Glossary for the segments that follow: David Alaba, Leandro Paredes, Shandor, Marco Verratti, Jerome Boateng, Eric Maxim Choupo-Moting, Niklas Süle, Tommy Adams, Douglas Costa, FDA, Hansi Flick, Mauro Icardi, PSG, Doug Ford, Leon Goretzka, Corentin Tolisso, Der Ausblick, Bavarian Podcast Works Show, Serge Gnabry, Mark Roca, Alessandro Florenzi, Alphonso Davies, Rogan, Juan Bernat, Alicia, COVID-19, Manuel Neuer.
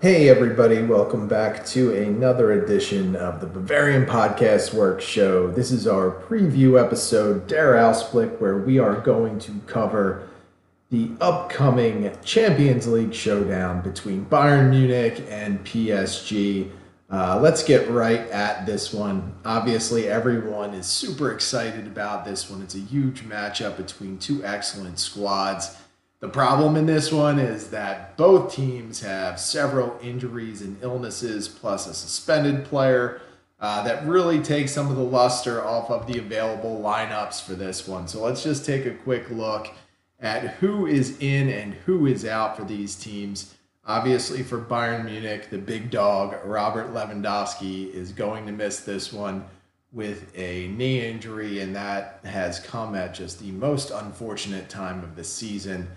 Hey everybody, welcome back to another edition of the Bavarian Podcast Works Show. This is our preview episode, Der Ausblick, where we are going to cover the upcoming Champions League showdown between Bayern Munich and PSG. Let's get right at this one. Obviously, everyone is super excited about this one. It's a huge matchup between two excellent squads. The problem in this one is that both teams have several injuries and illnesses, plus a suspended player that really takes some of the luster off of the available lineups for this one. So let's just take a quick look at who is in and who is out for these teams. Obviously for Bayern Munich, the big dog, Robert Lewandowski, is going to miss this one with a knee injury, and that has come at just the most unfortunate time of the season.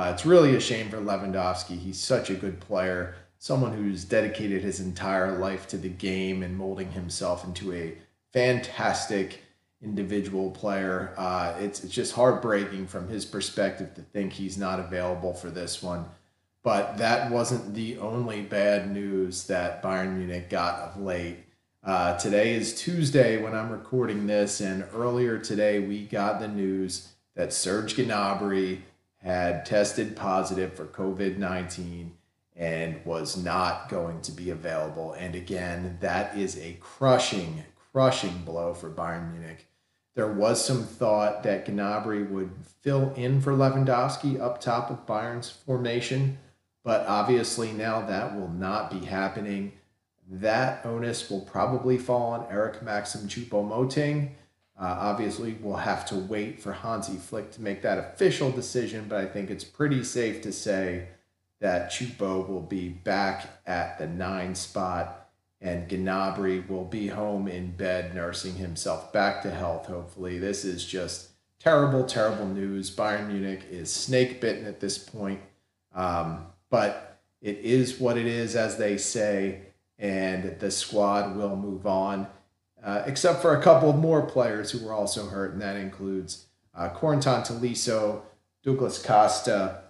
It's really a shame for Lewandowski. He's such a good player, someone who's dedicated his entire life to the game and molding himself into a fantastic individual player. It's just heartbreaking from his perspective to think he's not available for this one. But that wasn't the only bad news that Bayern Munich got of late. Today is Tuesday when I'm recording this, and earlier today we got the news that Serge Gnabry had tested positive for COVID-19 and was not going to be available. And again, that is a crushing blow for Bayern Munich. There was some thought that Gnabry would fill in for Lewandowski up top of Bayern's formation, but obviously now that will not be happening. That onus will probably fall on Eric Maxim Choupo-Moting. Obviously, we'll have to wait for Hansi Flick to make that official decision, but I think it's pretty safe to say that Choupo will be back at the 9 spot, and Gnabry will be home in bed nursing himself back to health, hopefully. This is just terrible news. Bayern Munich is snake-bitten at this point, but it is what it is, as they say, and the squad will move on, except for a couple more players who were also hurt, and that includes Corentin Tolisso, Douglas Costa,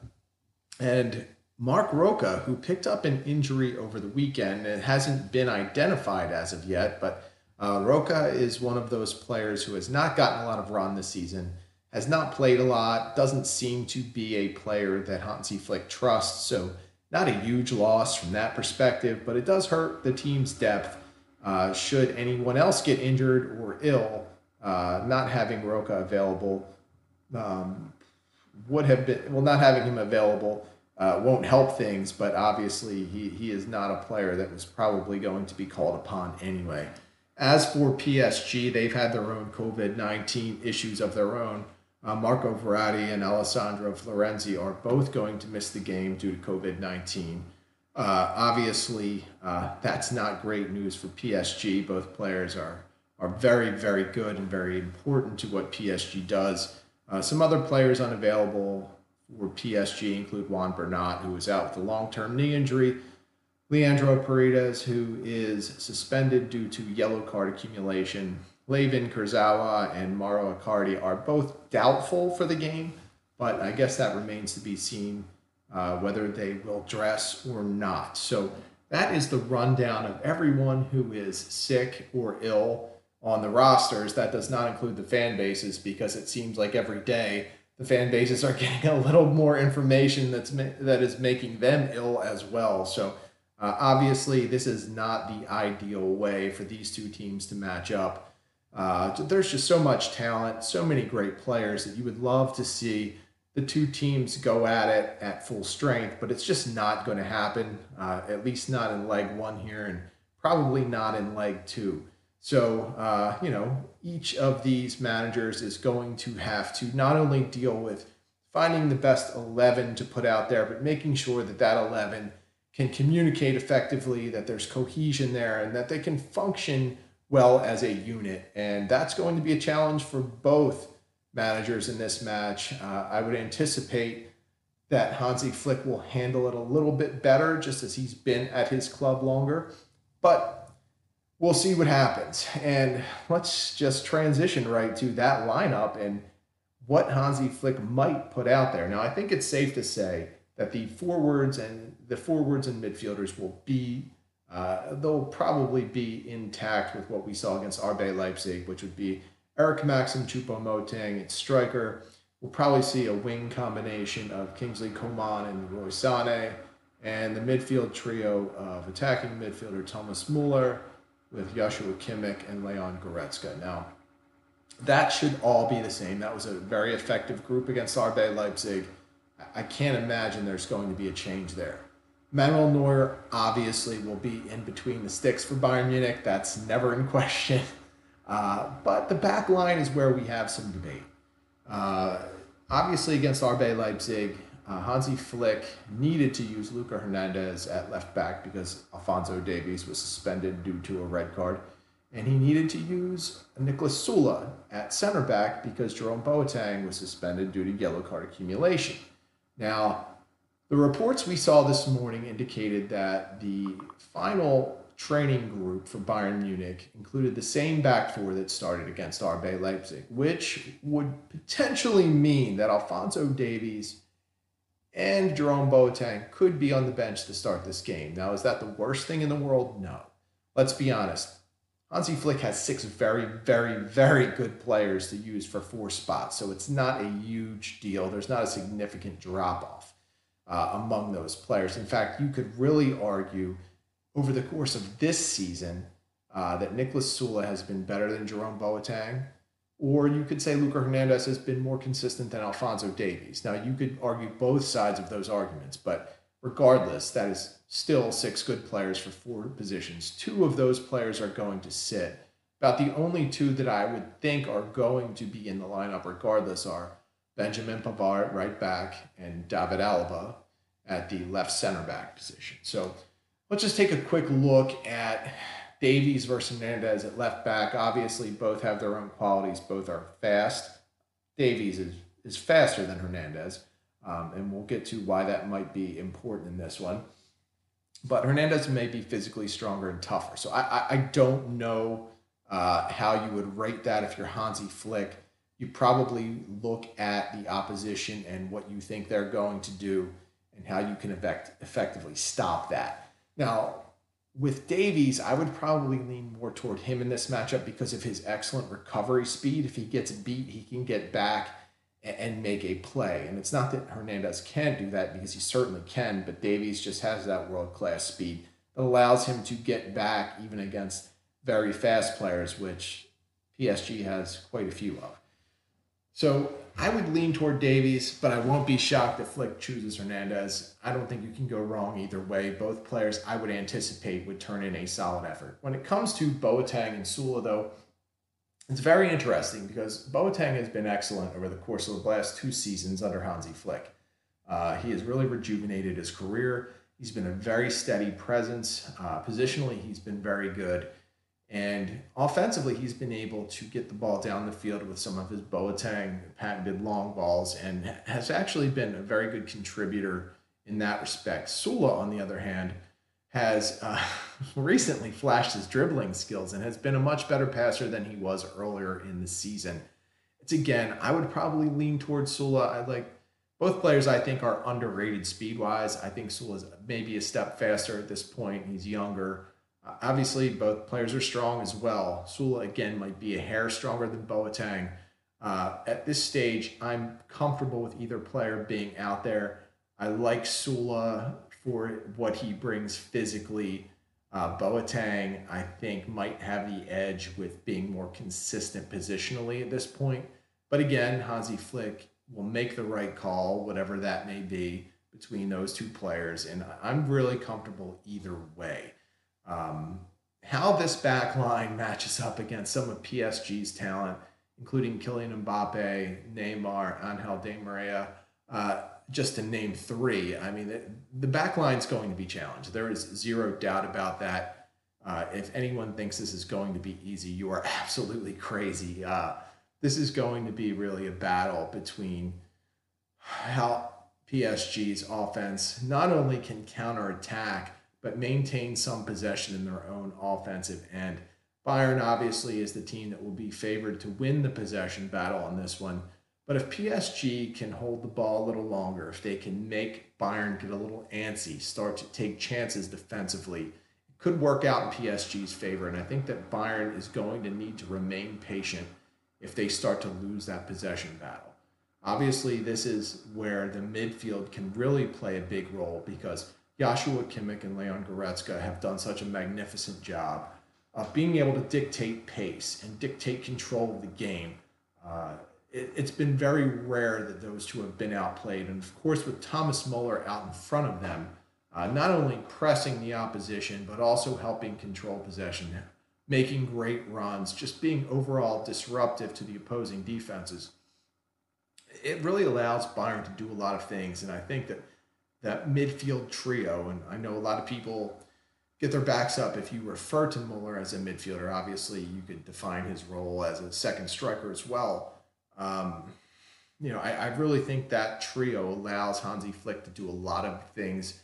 and Mark Roca, who picked up an injury over the weekend. It hasn't been identified as of yet, but Roca is one of those players who has not gotten a lot of run this season, has not played a lot, doesn't seem to be a player that Hansi Flick trusts, so not a huge loss from that perspective, but it does hurt the team's depth. Should anyone else get injured or ill, not having Roca available would have been, well, not having him available won't help things, but obviously he is not a player that was probably going to be called upon anyway. As for PSG, they've had their own COVID-19 issues of their own. Marco Verratti and Alessandro Florenzi are both going to miss the game due to COVID-19. Obviously, that's not great news for PSG. Both players are very good and very important to what PSG does. Some other players unavailable for PSG include Juan Bernat, who is out with a long-term knee injury, Leandro Paredes, who is suspended due to yellow card accumulation, Levin Kurzawa and Mauro Icardi are both doubtful for the game, but I guess that remains to be seen whether they will dress or not. So that is the rundown of everyone who is sick or ill on the rosters. That does not include the fan bases, because it seems like every day the fan bases are getting a little more information that is making them ill as well. So obviously this is not the ideal way for these two teams to match up. There's just so much talent, so many great players that you would love to see the two teams go at it at full strength, but it's just not going to happen, at least not in leg one here and probably not in leg two. So, each of these managers is going to have to not only deal with finding the best 11 to put out there, but making sure that that 11 can communicate effectively, that there's cohesion there, and that they can function well as a unit. And that's going to be a challenge for both managers in this match. I would anticipate that Hansi Flick will handle it a little bit better, just as he's been at his club longer, but we'll see what happens. And let's just transition right to that lineup and what Hansi Flick might put out there. Now, I think it's safe to say that the forwards and midfielders will be, they'll probably be intact with what we saw against RB Leipzig, which would be Eric Maxim Choupo-Moting at striker. We'll probably see a wing combination of Kingsley Coman and Leroy Sané, and the midfield trio of attacking midfielder Thomas Müller with Joshua Kimmich and Leon Goretzka. Now, that should all be the same. That was a very effective group against RB Leipzig. I can't imagine there's going to be a change there. Manuel Neuer obviously will be in between the sticks for Bayern Munich. That's never in question. But the back line is where we have some debate. Obviously against RB Leipzig, Hansi Flick needed to use Luca Hernandez at left back because Alphonso Davies was suspended due to a red card. And he needed to use Niklas Süle at center back because Jerome Boateng was suspended due to yellow card accumulation. Now, the reports we saw this morning indicated that the final training group for Bayern Munich included the same back four that started against RB Leipzig, which would potentially mean that Alphonso Davies and Jerome Boateng could be on the bench to start this game. Now, is that the worst thing in the world? No. Let's be honest. Hansi Flick has six very, very, very good players to use for four spots, so it's not a huge deal. There's not a significant drop-off among those players. In fact, you could really argue over the course of this season that Niklas Süle has been better than Jerome Boateng, or you could say Luca Hernandez has been more consistent than Alphonso Davies. Now, you could argue both sides of those arguments, but regardless, that is still six good players for four positions. Two of those players are going to sit. About the only two that I would think are going to be in the lineup regardless are Benjamin Pavard, right back, and David Alaba at the left center back position. So let's just take a quick look at Davies versus Hernandez at left back. Obviously, both have their own qualities. Both are fast. Davies is faster than Hernandez. And we'll get to why that might be important in this one. But Hernandez may be physically stronger and tougher. So I don't know how you would rate that if you're Hansi Flick. You probably look at the opposition and what you think they're going to do and how you can effectively stop that. Now, with Davies, I would probably lean more toward him in this matchup because of his excellent recovery speed. If he gets beat, he can get back and make a play. And it's not that Hernandez can't do that, because he certainly can, but Davies just has that world-class speed that allows him to get back even against very fast players, which PSG has quite a few of. So I would lean toward Davies, but I won't be shocked if Flick chooses Hernandez. I don't think you can go wrong either way. Both players I would anticipate would turn in a solid effort. When it comes to Boateng and Süle, though, it's very interesting because Boateng has been excellent over the course of the last two seasons under Hansi Flick. He has really rejuvenated his career. He's been a very steady presence. Positionally, he's been very good. And offensively, he's been able to get the ball down the field with some of his Boateng patented long balls and has actually been a very good contributor in that respect. Süle, on the other hand, has recently flashed his dribbling skills and has been a much better passer than he was earlier in the season. It's again, I would probably lean towards Süle. I like both players. I think are underrated speed-wise. I think Süle is maybe a step faster at this point. He's younger. Obviously, both players are strong as well. Süle again might be a hair stronger than Boateng. At this stage, I'm comfortable with either player being out there. I like Süle for what he brings physically. Boateng, I think, might have the edge with being more consistent positionally at this point. But again, Hansi Flick will make the right call, whatever that may be, between those two players. And I'm really comfortable either way. How this back line matches up against some of PSG's talent, including Kylian Mbappe, Neymar, Angel Di Maria, just to name three. I mean, the back line's going to be challenged. There is zero doubt about that. If anyone thinks this is going to be easy, you are absolutely crazy. This is going to be really a battle between how PSG's offense not only can counterattack, but maintain some possession in their own offensive end. Bayern obviously is the team that will be favored to win the possession battle on this one. But if PSG can hold the ball a little longer, if they can make Bayern get a little antsy, start to take chances defensively, it could work out in PSG's favor. And I think that Bayern is going to need to remain patient if they start to lose that possession battle. Obviously, this is where the midfield can really play a big role because Joshua Kimmich and Leon Goretzka have done such a magnificent job of being able to dictate pace and dictate control of the game. It's been very rare that those two have been outplayed. And of course, with Thomas Müller out in front of them, not only pressing the opposition, but also helping control possession, making great runs, just being overall disruptive to the opposing defenses. It really allows Bayern to do a lot of things. And I think that that midfield trio, and I know a lot of people get their backs up if you refer to Müller as a midfielder. Obviously, you could define his role as a second striker as well. I really think that trio allows Hansi Flick to do a lot of things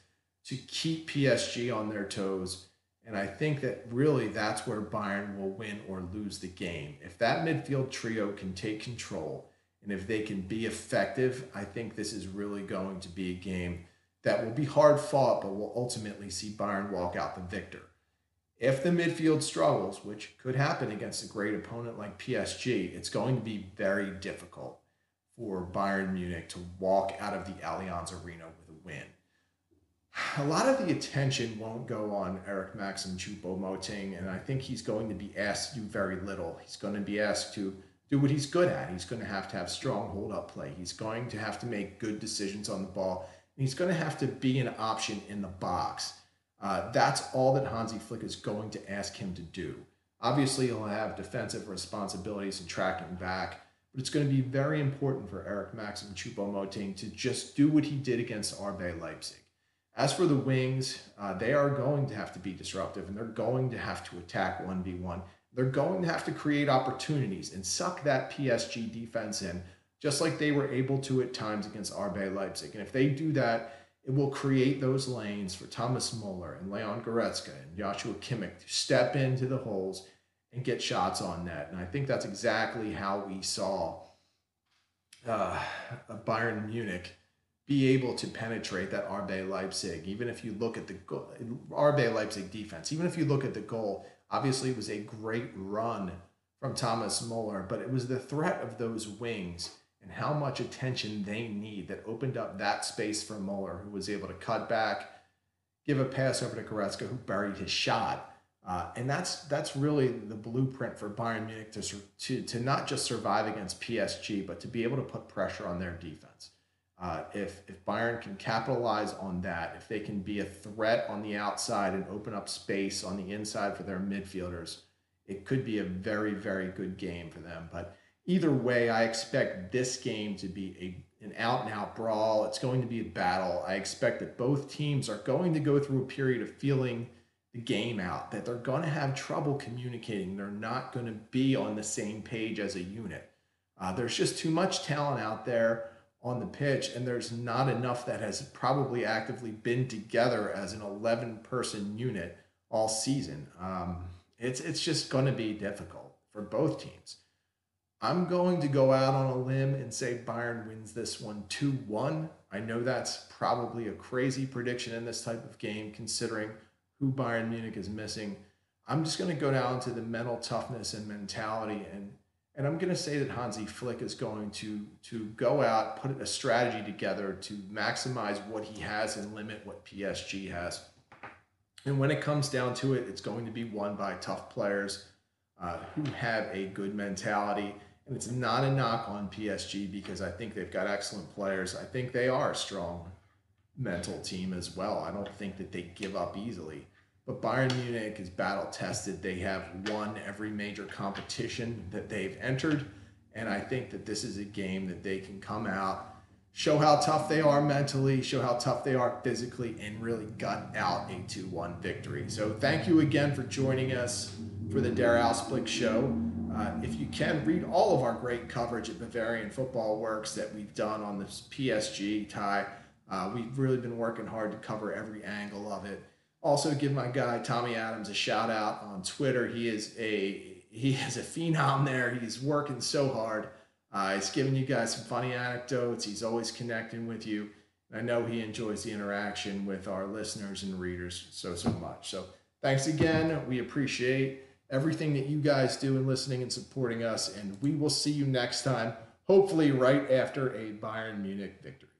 to keep PSG on their toes. And I think that really that's where Bayern will win or lose the game. If that midfield trio can take control and if they can be effective, I think this is really going to be a game that will be hard fought, but will ultimately see Bayern walk out the victor. If the midfield struggles, which could happen against a great opponent like PSG, it's going to be very difficult for Bayern Munich to walk out of the Allianz Arena with a win. A lot of the attention won't go on Eric Maxim Choupo-Moting, and I think he's going to be asked to do very little. He's going to be asked to do what he's good at. He's going to have strong hold-up play. He's going to have to make good decisions on the ball. He's going to have to be an option in the box. That's all that Hansi Flick is going to ask him to do. Obviously, he'll have defensive responsibilities and tracking back, but it's going to be very important for Eric Maxim Choupo-Moting to just do what he did against RB Leipzig. As for the wings, they are going to have to be disruptive, and they're going to have to attack 1v1. They're going to have to create opportunities and suck that PSG defense in, just like they were able to at times against RB Leipzig. And if they do that, it will create those lanes for Thomas Müller and Leon Goretzka and Joshua Kimmich to step into the holes and get shots on net. And I think that's exactly how we saw Bayern Munich be able to penetrate that RB Leipzig. Even if you look at the goal, RB Leipzig defense, even if you look at the goal, obviously it was a great run from Thomas Müller, but it was the threat of those wings and how much attention they need that opened up that space for Müller, who was able to cut back, give a pass over to Goretzka, who buried his shot. And that's really the blueprint for Bayern Munich to not just survive against PSG, but to be able to put pressure on their defense. If Bayern can capitalize on that, if they can be a threat on the outside and open up space on the inside for their midfielders, it could be a very, very good game for them. But either way, I expect this game to be an out-and-out brawl. It's going to be a battle. I expect that both teams are going to go through a period of feeling the game out, that they're going to have trouble communicating. They're not going to be on the same page as a unit. There's just too much talent out there on the pitch, and there's not enough that has probably actively been together as an 11-person unit all season. It's just going to be difficult for both teams. I'm going to go out on a limb and say Bayern wins this one 2-1. I know that's probably a crazy prediction in this type of game, considering who Bayern Munich is missing. I'm just going to go down to the mental toughness and mentality, and I'm going to say that Hansi Flick is going to go out, put a strategy together to maximize what he has and limit what PSG has. And when it comes down to it, it's going to be won by tough players who have a good mentality. And it's not a knock on PSG because I think they've got excellent players. I think they are a strong mental team as well. I don't think that they give up easily. But Bayern Munich is battle-tested. They have won every major competition that they've entered. And I think that this is a game that they can come out, show how tough they are mentally, show how tough they are physically, and really gut out a 2-1 victory. So thank you again for joining us for the Der Ausblick show. If you can, read all of our great coverage at Bavarian Football Works that we've done on this PSG tie. We've really been working hard to cover every angle of it. Also, give my guy Tommy Adams a shout out on Twitter. He is a phenom there. He's working so hard. He's giving you guys some funny anecdotes. He's always connecting with you. I know he enjoys the interaction with our listeners and readers so much. So thanks again. We appreciate everything that you guys do in listening and supporting us. And we will see you next time, hopefully right after a Bayern Munich victory.